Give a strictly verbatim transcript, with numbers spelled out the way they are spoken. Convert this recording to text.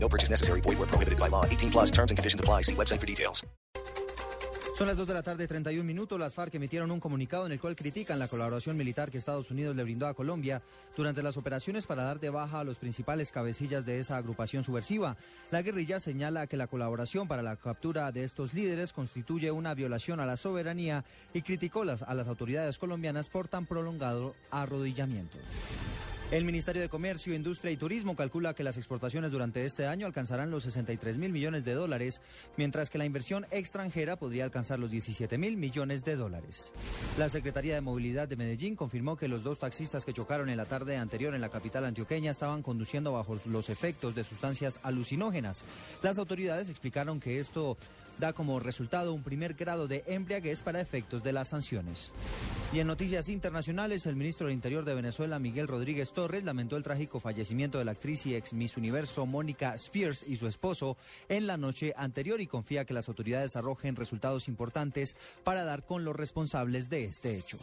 No purchase necessary. Void where prohibited by law. eighteen plus terms and conditions apply. See website for details. Son las dos de la tarde, treinta y un minutos. Las FARC emitieron un comunicado en el cual critican la colaboración militar que Estados Unidos le brindó a Colombia durante las operaciones para dar de baja a los principales cabecillas de esa agrupación subversiva. La guerrilla señala que la colaboración para la captura de estos líderes constituye una violación a la soberanía y criticó las, a las autoridades colombianas por tan prolongado arrodillamiento. El Ministerio de Comercio, Industria y Turismo calcula que las exportaciones durante este año alcanzarán los sesenta y tres mil millones de dólares, mientras que la inversión extranjera podría alcanzar los diecisiete mil millones de dólares. La Secretaría de Movilidad de Medellín confirmó que los dos taxistas que chocaron en la tarde anterior en la capital antioqueña estaban conduciendo bajo los efectos de sustancias alucinógenas. Las autoridades explicaron que esto da como resultado un primer grado de embriaguez para efectos de las sanciones. Y en noticias internacionales, el ministro del Interior de Venezuela, Miguel Rodríguez Torres, lamentó el trágico fallecimiento de la actriz y ex Miss Universo Mónica Spears y su esposo en la noche anterior y confía que las autoridades arrojen resultados importantes para dar con los responsables de este hecho.